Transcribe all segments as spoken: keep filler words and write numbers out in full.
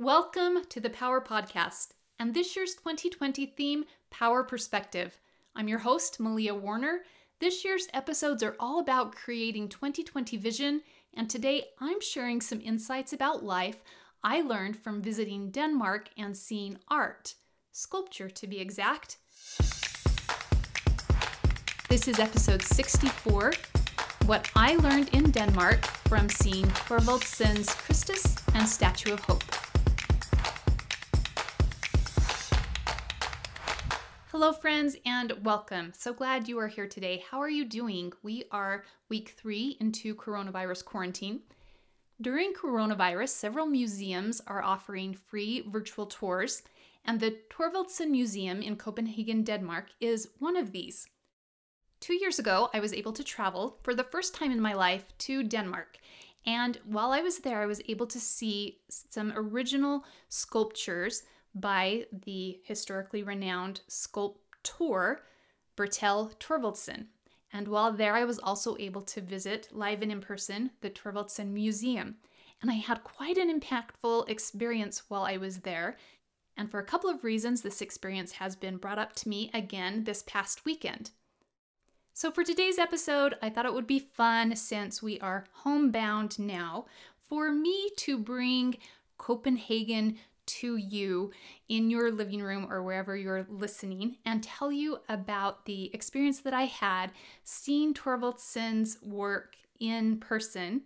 Welcome to the Power Podcast and this year's twenty twenty theme, Power Perspective. I'm your host, Malia Warner. This year's episodes are all about creating twenty twenty vision, and today I'm sharing some insights about life I learned from visiting Denmark and seeing art, sculpture to be exact. This is episode sixty-four, What I Learned in Denmark from Seeing Thorvaldsen's Christus and Statue of Hope. Hello friends and welcome. So glad you are here today. How are you doing? We are week three into coronavirus quarantine. During coronavirus, several museums are offering free virtual tours, and the Thorvaldsen Museum in Copenhagen, Denmark is one of these. Two years ago, I was able to travel for the first time in my life to Denmark. And while I was there, I was able to see some original sculptures by the historically renowned sculptor Bertel Thorvaldsen. And while there, I was also able to visit live and in person the Thorvaldsen Museum. And I had quite an impactful experience while I was there. And for a couple of reasons, this experience has been brought up to me again this past weekend. So for today's episode, I thought it would be fun, since we are homebound now, for me to bring Copenhagen to you in your living room or wherever you're listening and tell you about the experience that I had seeing Thorvaldsen's work in person.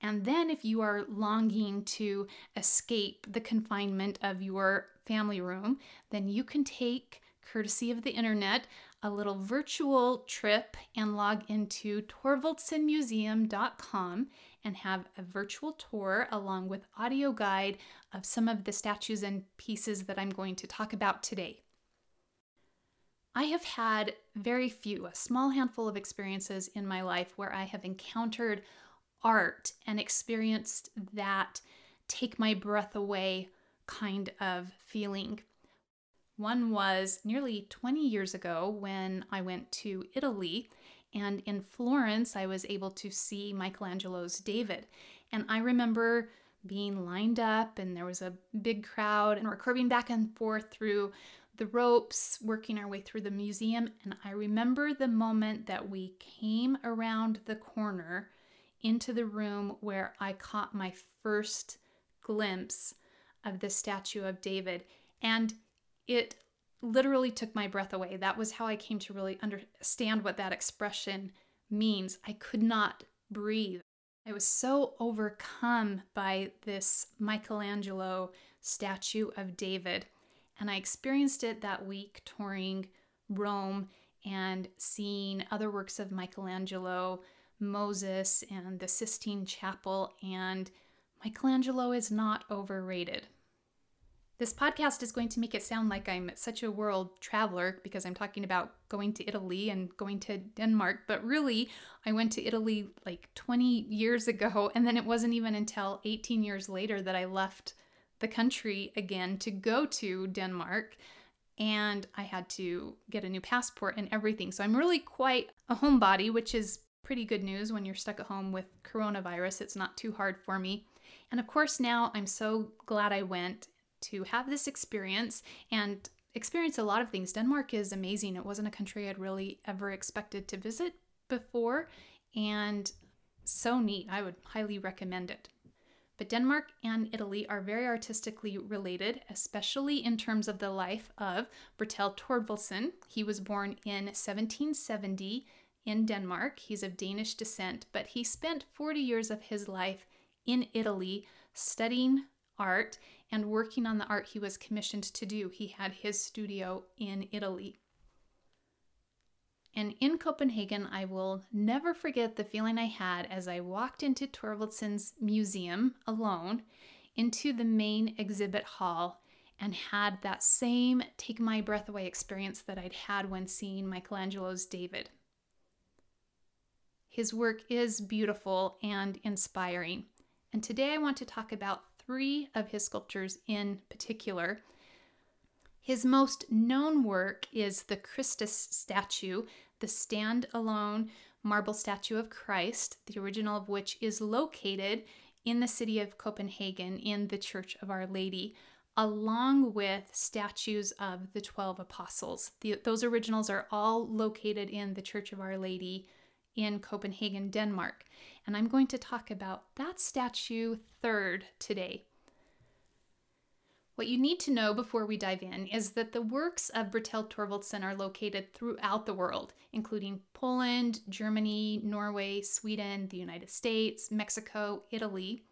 And then if you are longing to escape the confinement of your family room, then you can take, courtesy of the internet, a little virtual trip and log into Thorvaldsen museum dot com and have a virtual tour along with audio guide of some of the statues and pieces that I'm going to talk about today. I have had very few, a small handful of experiences in my life where I have encountered art and experienced that take my breath away kind of feeling. One was nearly twenty years ago when I went to Italy, and in Florence I was able to see Michelangelo's David. And I remember being lined up, and there was a big crowd, and we're curving back and forth through the ropes, working our way through the museum. And I remember the moment that we came around the corner into the room where I caught my first glimpse of the statue of David. And it literally took my breath away. That was how I came to really understand what that expression means. I could not breathe. I was so overcome by this Michelangelo statue of David, and I experienced it that week touring Rome and seeing other works of Michelangelo, Moses, and the Sistine Chapel, and Michelangelo is not overrated. This podcast is going to make it sound like I'm such a world traveler because I'm talking about going to Italy and going to Denmark, but really I went to Italy like twenty years ago, and then it wasn't even until eighteen years later that I left the country again to go to Denmark, and I had to get a new passport and everything. So I'm really quite a homebody, which is pretty good news when you're stuck at home with coronavirus. It's not too hard for me. And of course now I'm so glad I went to have this experience and experience a lot of things. Denmark is amazing. It wasn't a country I'd really ever expected to visit before, and so neat. I would highly recommend it. But Denmark and Italy are very artistically related, especially in terms of the life of Bertel Thorvaldsen. He was born in seventeen seventy in Denmark. He's of Danish descent, but he spent forty years of his life in Italy studying art and working on the art he was commissioned to do. He had his studio in Italy. And in Copenhagen, I will never forget the feeling I had as I walked into Thorvaldsen's museum alone, into the main exhibit hall, and had that same take my breath away experience that I'd had when seeing Michelangelo's David. His work is beautiful and inspiring. And today I want to talk about three of his sculptures in particular. His most known work is the Christus statue, the standalone marble statue of Christ, the original of which is located in the city of Copenhagen in the Church of Our Lady, along with statues of the twelve apostles. The, those originals are all located in the Church of Our Lady in Copenhagen, Denmark. And I'm going to talk about that statue third today. What you need to know before we dive in is that the works of Bertel Thorvaldsen are located throughout the world, including Poland, Germany, Norway, Sweden, the United States, Mexico, Italy.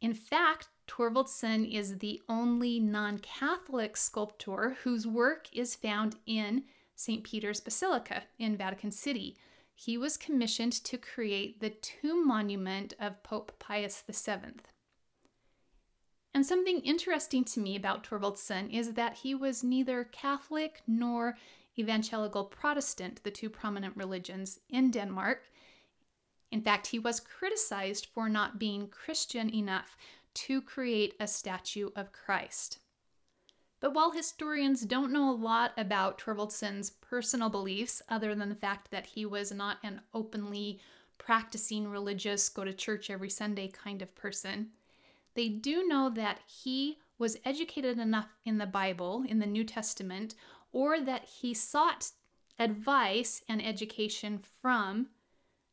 In fact, Thorvaldsen is the only non-Catholic sculptor whose work is found in Saint Peter's Basilica in Vatican City. He was commissioned to create the tomb monument of Pope Pius the seventh. And something interesting to me about Thorvaldsen is that he was neither Catholic nor evangelical Protestant, the two prominent religions in Denmark. In fact, he was criticized for not being Christian enough to create a statue of Christ. But while historians don't know a lot about Thorvaldsen's personal beliefs, other than the fact that he was not an openly practicing religious, go to church every Sunday kind of person, they do know that he was educated enough in the Bible, in the New Testament, or that he sought advice and education from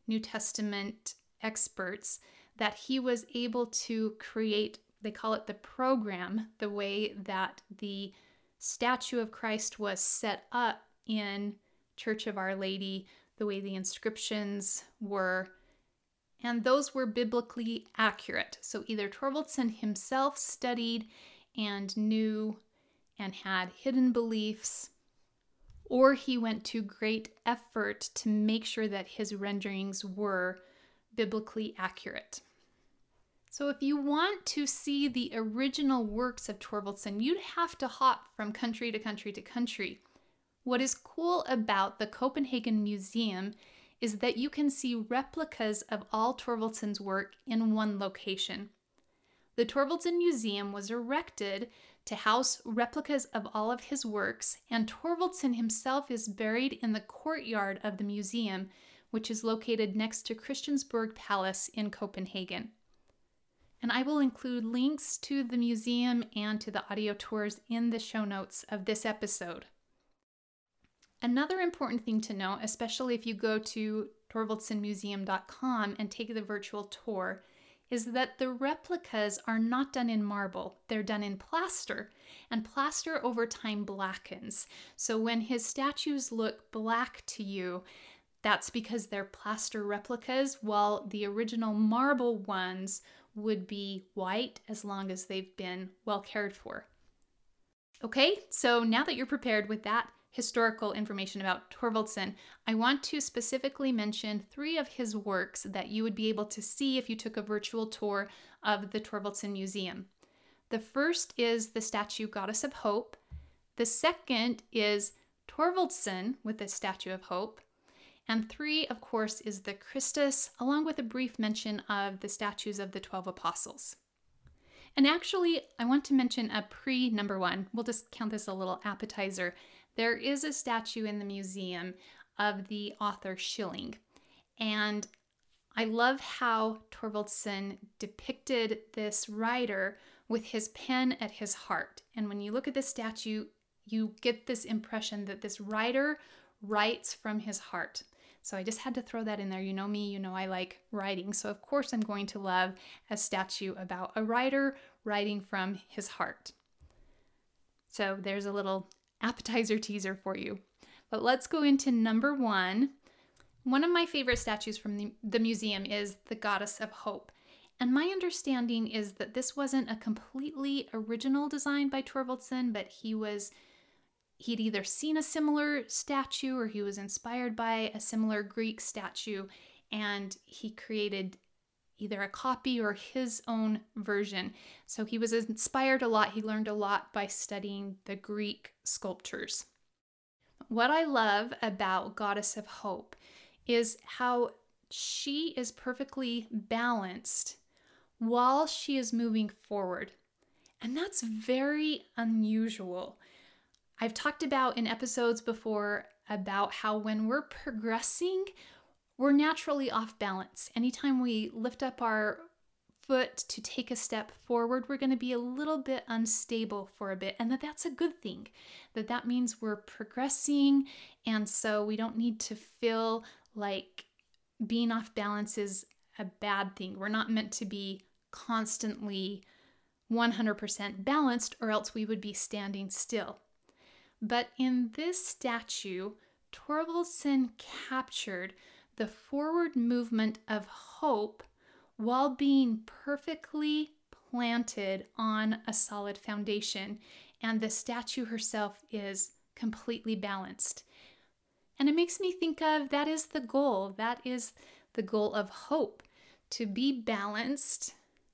New Testament experts, that he was able to create, they call it the program, the way that the statue of Christ was set up in Church of Our Lady, the way the inscriptions were, and those were biblically accurate. So either Thorvaldsen himself studied and knew and had hidden beliefs, or he went to great effort to make sure that his renderings were biblically accurate. So if you want to see the original works of Thorvaldsen, you'd have to hop from country to country to country. What is cool about the Copenhagen Museum is that you can see replicas of all Thorvaldsen's work in one location. The Thorvaldsen Museum was erected to house replicas of all of his works, and Thorvaldsen himself is buried in the courtyard of the museum, which is located next to Christiansborg Palace in Copenhagen. And I will include links to the museum and to the audio tours in the show notes of this episode. Another important thing to know, especially if you go to Thorvaldsen museum dot com and take the virtual tour, is that the replicas are not done in marble. They're done in plaster, and plaster over time blackens. So when his statues look black to you, that's because they're plaster replicas, while the original marble ones would be white as long as they've been well cared for. Okay, so now that you're prepared with that historical information about Thorvaldsen, I want to specifically mention three of his works that you would be able to see if you took a virtual tour of the Thorvaldsen Museum. The first is the statue Goddess of Hope. The second is Thorvaldsen with the Statue of Hope. And three, of course, is the Christus, along with a brief mention of the statues of the twelve apostles. And actually, I want to mention a pre-number one. We'll just count this a little appetizer. There is a statue in the museum of the author Schilling. And I love how Thorvaldsen depicted this writer with his pen at his heart. And when you look at this statue, you get this impression that this writer writes from his heart. So I just had to throw that in there. You know me, you know I like writing. So of course I'm going to love a statue about a writer writing from his heart. So there's a little appetizer teaser for you. But let's go into number one. One of my favorite statues from the, the museum is the Goddess of Hope. And my understanding is that this wasn't a completely original design by Thorvaldsen, but he was He'd either seen a similar statue or he was inspired by a similar Greek statue, and he created either a copy or his own version. So he was inspired a lot. He learned a lot by studying the Greek sculptures. What I love about Goddess of Hope is how she is perfectly balanced while she is moving forward. And that's very unusual. I've talked about in episodes before about how when we're progressing, we're naturally off balance. Anytime we lift up our foot to take a step forward, we're going to be a little bit unstable for a bit, and that that's a good thing. That that means we're progressing, and so we don't need to feel like being off balance is a bad thing. We're not meant to be constantly one hundred percent balanced, or else we would be standing still. But in this statue, Thorvaldsen captured the forward movement of hope while being perfectly planted on a solid foundation, and the statue herself is completely balanced. And it makes me think of that is the goal. That is the goal of hope, to be balanced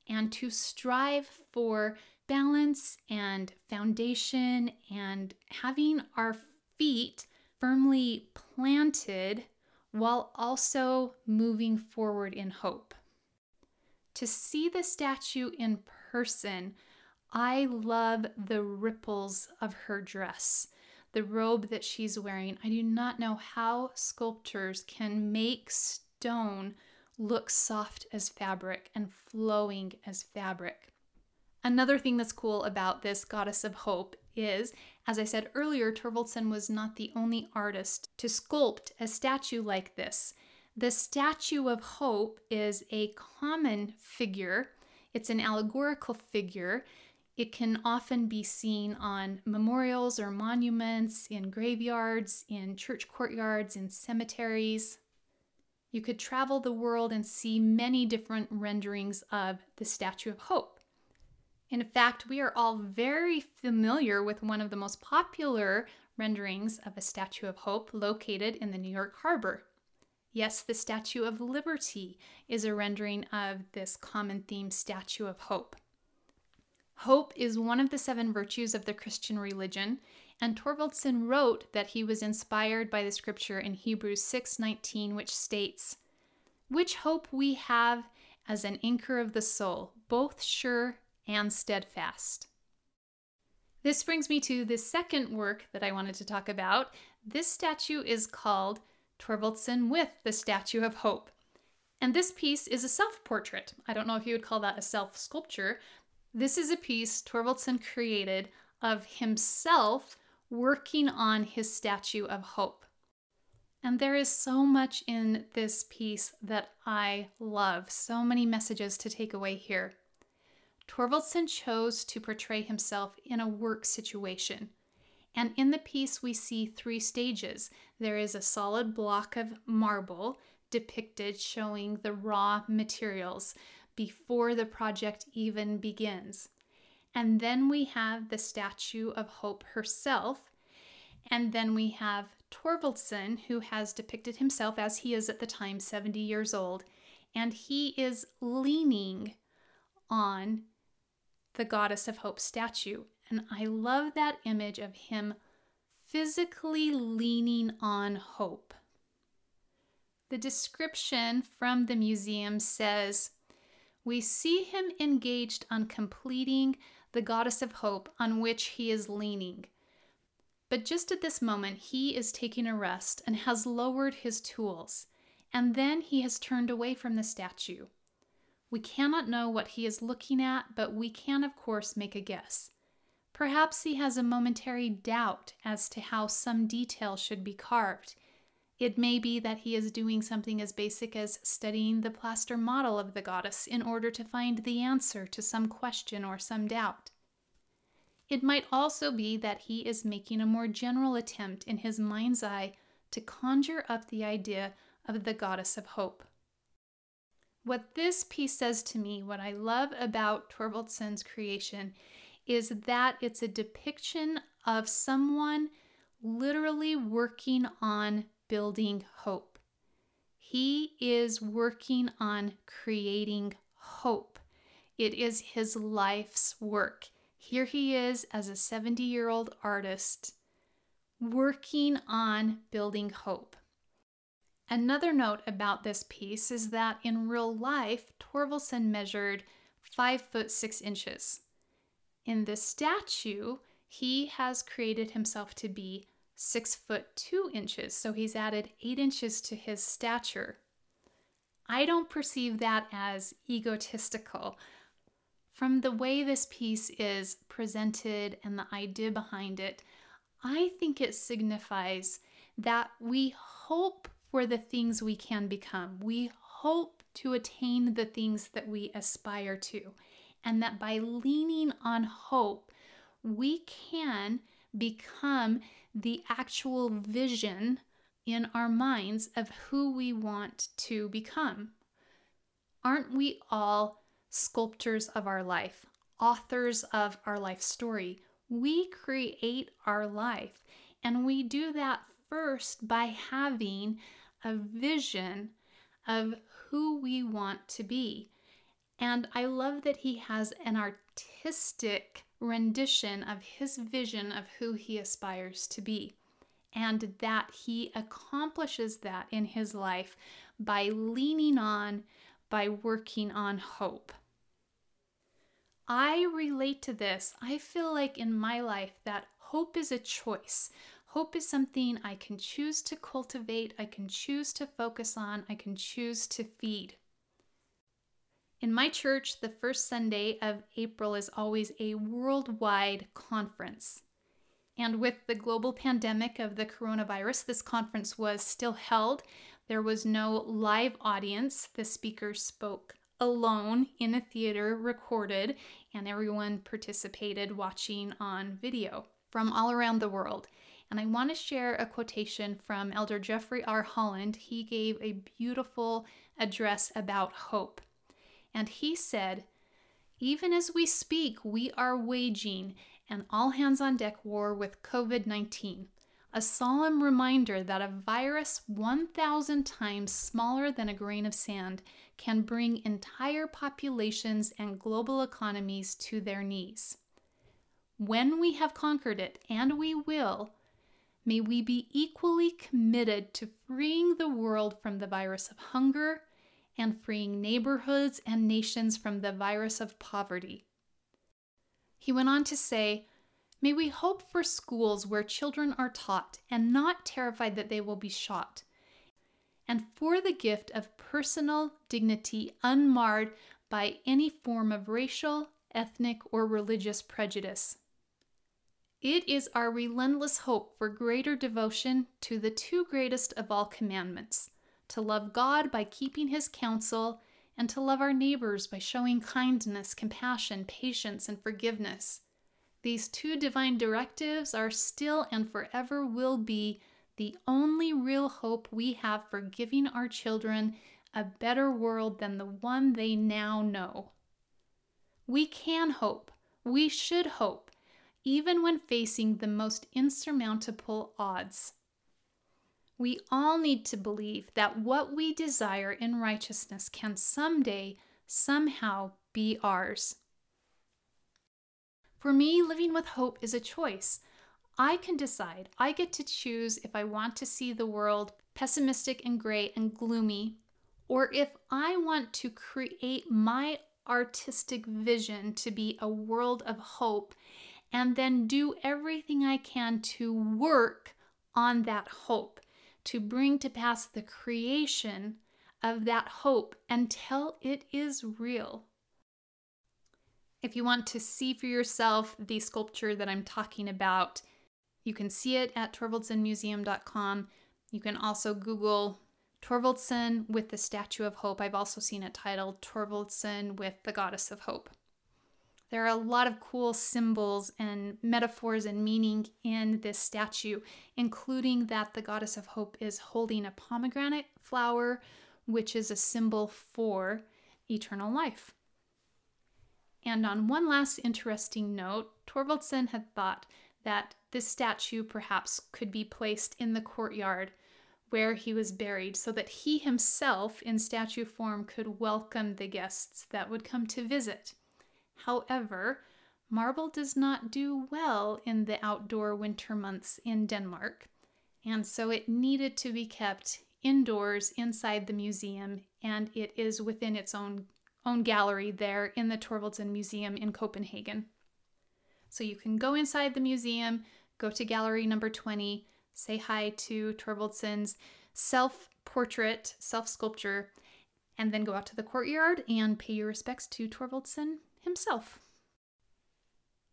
and to strive for balance and foundation and having our feet firmly planted while also moving forward in hope. To see the statue in person, I love the ripples of her dress, the robe that she's wearing. I do not know how sculptors can make stone look soft as fabric and flowing as fabric. Another thing that's cool about this Goddess of Hope is, as I said earlier, Thorvaldsen was not the only artist to sculpt a statue like this. The Statue of Hope is a common figure. It's an allegorical figure. It can often be seen on memorials or monuments, in graveyards, in church courtyards, in cemeteries. You could travel the world and see many different renderings of the Statue of Hope. In fact, we are all very familiar with one of the most popular renderings of a Statue of Hope located in the New York Harbor. Yes, the Statue of Liberty is a rendering of this common theme Statue of Hope. Hope is one of the seven virtues of the Christian religion, and Thorvaldsen wrote that he was inspired by the scripture in Hebrews six nineteen, which states, "Which hope we have as an anchor of the soul, both sure and steadfast." This brings me to the second work that I wanted to talk about. This statue is called Thorvaldsen with the Statue of Hope. And this piece is a self-portrait. I don't know if you would call that a self-sculpture. This is a piece Thorvaldsen created of himself working on his Statue of Hope. And there is so much in this piece that I love. So many messages to take away here. Thorvaldsen chose to portray himself in a work situation. And in the piece, we see three stages. There is a solid block of marble depicted showing the raw materials before the project even begins. And then we have the Statue of Hope herself. And then we have Thorvaldsen, who has depicted himself as he is at the time, seventy years old. And he is leaning on the Goddess of Hope statue. And I love that image of him physically leaning on hope. The description from the museum says, "We see him engaged on completing the Goddess of Hope on which he is leaning. But just at this moment, he is taking a rest and has lowered his tools, and then he has turned away from the statue. We cannot know what he is looking at, but we can, of course, make a guess. Perhaps he has a momentary doubt as to how some detail should be carved. It may be that he is doing something as basic as studying the plaster model of the goddess in order to find the answer to some question or some doubt. It might also be that he is making a more general attempt in his mind's eye to conjure up the idea of the Goddess of Hope." What this piece says to me, what I love about Thorvaldsen's creation, is that it's a depiction of someone literally working on building hope. He is working on creating hope. It is his life's work. Here he is as a seventy-year-old artist working on building hope. Another note about this piece is that in real life, Thorvaldsen measured five foot six inches. In this statue, he has created himself to be six foot two inches, so he's added eight inches to his stature. I don't perceive that as egotistical. From the way this piece is presented and the idea behind it, I think it signifies that we hope for the things we can become. We hope to attain the things that we aspire to, and that by leaning on hope, we can become the actual vision in our minds of who we want to become. Aren't we all sculptors of our life, authors of our life story? We create our life, and we do that first by having a vision of who we want to be. And I love that he has an artistic rendition of his vision of who he aspires to be, and that he accomplishes that in his life by leaning on, by working on hope. I relate to this. I feel like in my life that hope is a choice. Hope is something I can choose to cultivate, I can choose to focus on, I can choose to feed. In my church, the first Sunday of April is always a worldwide conference. And with the global pandemic of the coronavirus, this conference was still held. There was no live audience. The speaker spoke alone in a theater, recorded, and everyone participated watching on video from all around the world. And I want to share a quotation from Elder Jeffrey R. Holland. He gave a beautiful address about hope. And he said, "Even as we speak, we are waging an all-hands-on-deck war with covid nineteen, a solemn reminder that a virus one thousand times smaller than a grain of sand can bring entire populations and global economies to their knees. When we have conquered it, and we will, may we be equally committed to freeing the world from the virus of hunger and freeing neighborhoods and nations from the virus of poverty." He went on to say, "May we hope for schools where children are taught and not terrified that they will be shot, and for the gift of personal dignity unmarred by any form of racial, ethnic, or religious prejudice. It is our relentless hope for greater devotion to the two greatest of all commandments, to love God by keeping his counsel, and to love our neighbors by showing kindness, compassion, patience, and forgiveness. These two divine directives are still and forever will be the only real hope we have for giving our children a better world than the one they now know. We can hope, we should hope, even when facing the most insurmountable odds. We all need to believe that what we desire in righteousness can someday, somehow be ours." For me, living with hope is a choice. I can decide. I get to choose if I want to see the world pessimistic and gray and gloomy, or if I want to create my artistic vision to be a world of hope, and then do everything I can to work on that hope, to bring to pass the creation of that hope until it is real. If you want to see for yourself the sculpture that I'm talking about, you can see it at Thorvaldsen museum dot com. You can also Google Thorvaldsen with the Statue of Hope. I've also seen it titled Thorvaldsen with the Goddess of Hope. There are a lot of cool symbols and metaphors and meaning in this statue, including that the Goddess of Hope is holding a pomegranate flower, which is a symbol for eternal life. And on one last interesting note, Thorvaldsen had thought that this statue perhaps could be placed in the courtyard where he was buried, so that he himself in statue form could welcome the guests that would come to visit. However, marble does not do well in the outdoor winter months in Denmark, and so it needed to be kept indoors inside the museum, and it is within its own, own gallery there in the Thorvaldsen Museum in Copenhagen. So you can go inside the museum, go to gallery number twenty, say hi to Thorvaldsen's self-portrait, self-sculpture, and then go out to the courtyard and pay your respects to Thorvaldsen himself.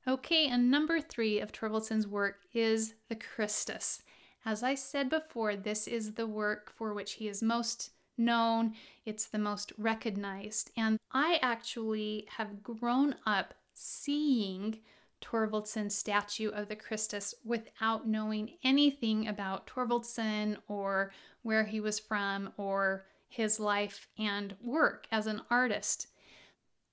Okay, and number three of Thorvaldsen's work is the Christus. As I said before, this is the work for which he is most known, it's the most recognized, and I actually have grown up seeing Thorvaldsen's statue of the Christus without knowing anything about Thorvaldsen or where he was from or his life and work as an artist.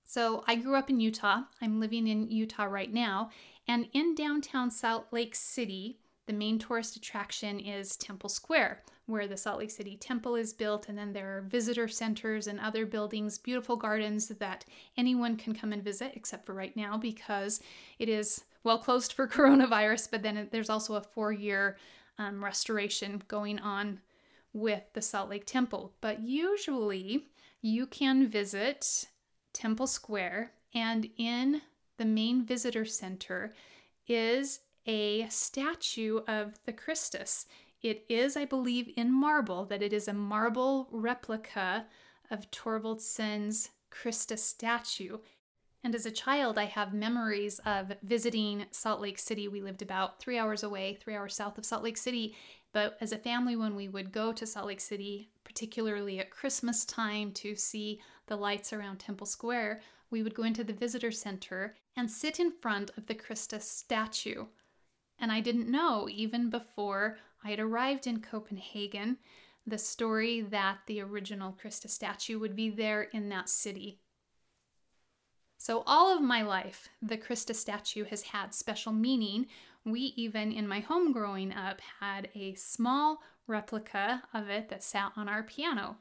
So I grew up in Utah. I'm living in Utah right now, and in downtown Salt Lake City, the main tourist attraction is Temple Square, where the Salt Lake City Temple is built, and then there are visitor centers and other buildings, beautiful gardens that anyone can come and visit, except for right now because it is, well, closed for coronavirus, but then there's also a four-year um, restoration going on with the Salt Lake Temple. But usually you can visit Temple Square, and in the main visitor center is a statue of the Christus. It is, I believe, in marble, that it is a marble replica of Thorvaldsen's Christus statue. And as a child, I have memories of visiting Salt Lake City. We lived about three hours away, three hours south of Salt Lake City. But as a family, when we would go to Salt Lake City, particularly at Christmas time to see the lights around Temple Square, we would go into the visitor center and sit in front of the Christus statue. And I didn't know, even before I had arrived in Copenhagen, the story that the original Christus statue would be there in that city. So all of my life, the Christus statue has had special meaning. We even, in my home growing up, had a small replica of it that sat on our piano.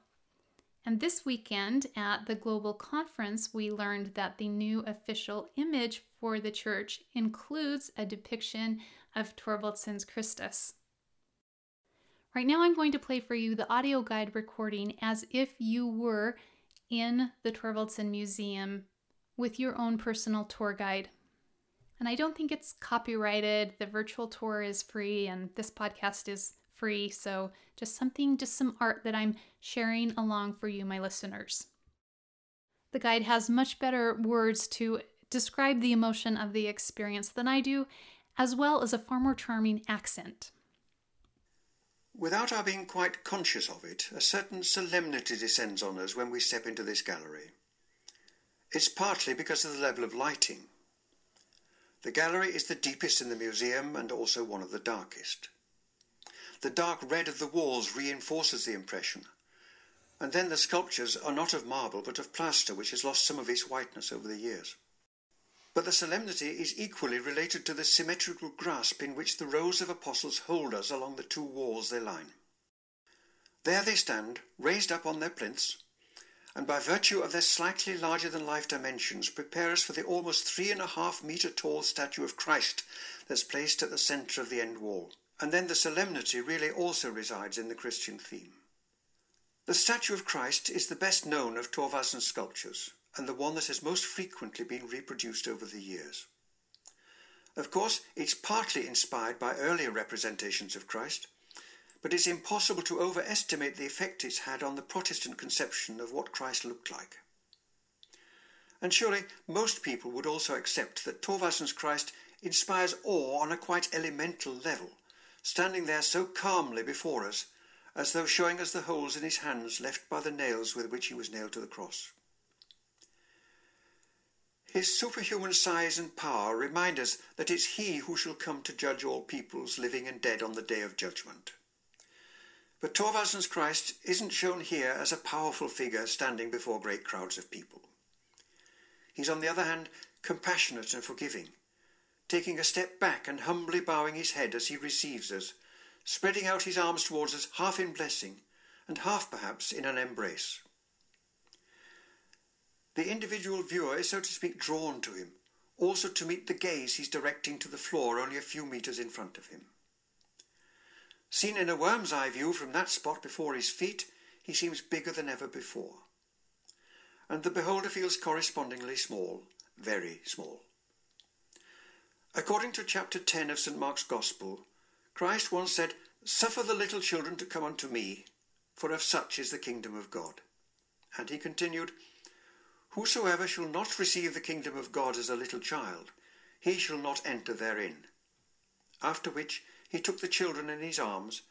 And this weekend at the global conference, we learned that the new official image for the church includes a depiction of Thorvaldsen's Christus. Right now I'm going to play for you the audio guide recording as if you were in the Thorvaldsen Museum with your own personal tour guide. And I don't think it's copyrighted. The virtual tour is free and this podcast is free, so just something, just some art that I'm sharing along for you, my listeners. The guide has much better words to describe the emotion of the experience than I do, as well as a far more charming accent. Without our being quite conscious of it, a certain solemnity descends on us when we step into this gallery. It's partly because of the level of lighting. The gallery is the deepest in the museum and also one of the darkest. The dark red of the walls reinforces the impression, and then the sculptures are not of marble but of plaster, which has lost some of its whiteness over the years. But the solemnity is equally related to the symmetrical grasp in which the rows of apostles hold us along the two walls they line. There they stand, raised up on their plinths, and by virtue of their slightly larger-than-life dimensions prepare us for the almost three and a half metre tall statue of Christ that's placed at the centre of the end wall. And then the solemnity really also resides in the Christian theme. The statue of Christ is the best known of Thorvaldsen's sculptures, and the one that has most frequently been reproduced over the years. Of course, it's partly inspired by earlier representations of Christ, but it's impossible to overestimate the effect it's had on the Protestant conception of what Christ looked like. And surely most people would also accept that Thorvaldsen's Christ inspires awe on a quite elemental level, standing there so calmly before us, as though showing us the holes in his hands left by the nails with which he was nailed to the cross. His superhuman size and power remind us that it's he who shall come to judge all peoples, living and dead, on the day of judgment. But Thorvaldsen's Christ isn't shown here as a powerful figure standing before great crowds of people. He's, on the other hand, compassionate and forgiving, taking a step back and humbly bowing his head as he receives us, spreading out his arms towards us half in blessing and half perhaps in an embrace. The individual viewer is, so to speak, drawn to him, also to meet the gaze he's directing to the floor only a few metres in front of him. Seen in a worm's eye view from that spot before his feet, he seems bigger than ever before. And the beholder feels correspondingly small, very small. According to chapter ten of Saint Mark's Gospel, Christ once said, "Suffer the little children to come unto me, for of such is the kingdom of God." And he continued, "Whosoever shall not receive the kingdom of God as a little child, he shall not enter therein." After which he took the children in his arms,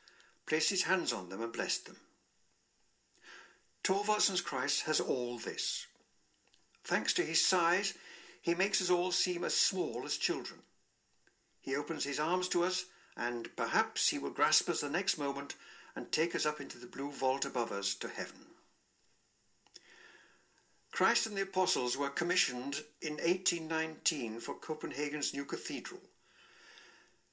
placed his hands on them, and blessed them. Thorvaldsen's Christ has all this. Thanks to his size, he makes us all seem as small as children. He opens his arms to us, and perhaps he will grasp us the next moment and take us up into the blue vault above us to heaven. Christ and the Apostles were commissioned in eighteen nineteen for Copenhagen's new cathedral.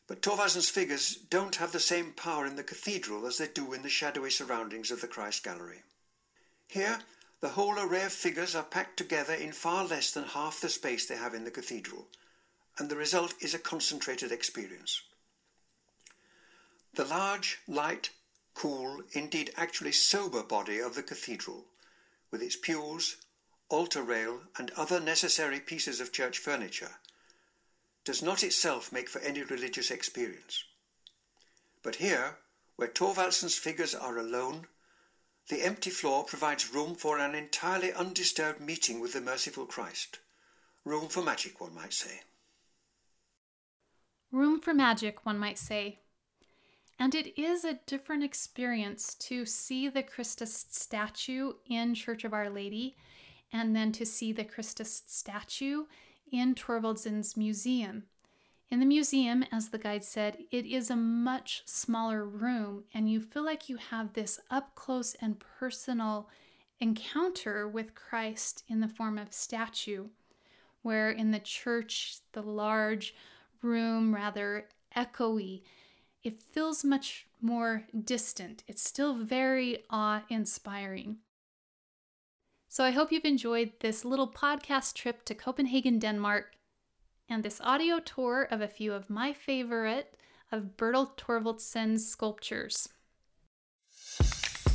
But Thorvaldsen's figures don't have the same power in the cathedral as they do in the shadowy surroundings of the Christ Gallery. Here, the whole array of figures are packed together in far less than half the space they have in the cathedral, and the result is a concentrated experience. The large, light, cool, indeed actually sober body of the cathedral, with its pews, altar rail, and other necessary pieces of church furniture, does not itself make for any religious experience. But here, where Thorvaldsen's figures are alone, the empty floor provides room for an entirely undisturbed meeting with the merciful Christ. Room for magic, one might say. Room for magic, one might say. And it is a different experience to see the Christus statue in Church of Our Lady and then to see the Christus statue in Thorvaldsen's museum. In the museum, as the guide said, it is a much smaller room, and you feel like you have this up-close and personal encounter with Christ in the form of statue, where in the church, the large room, rather echoey, it feels much more distant. It's still very awe-inspiring. So I hope you've enjoyed this little podcast trip to Copenhagen, Denmark, and this audio tour of a few of my favorite of Bertel Thorvaldsen's sculptures.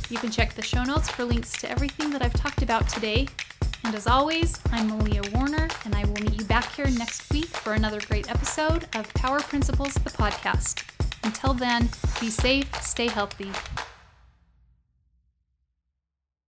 You can check the show notes for links to everything that I've talked about today. And as always, I'm Malia Warner, and I will meet you back here next week for another great episode of Power Principles, the podcast. Until then, be safe, stay healthy.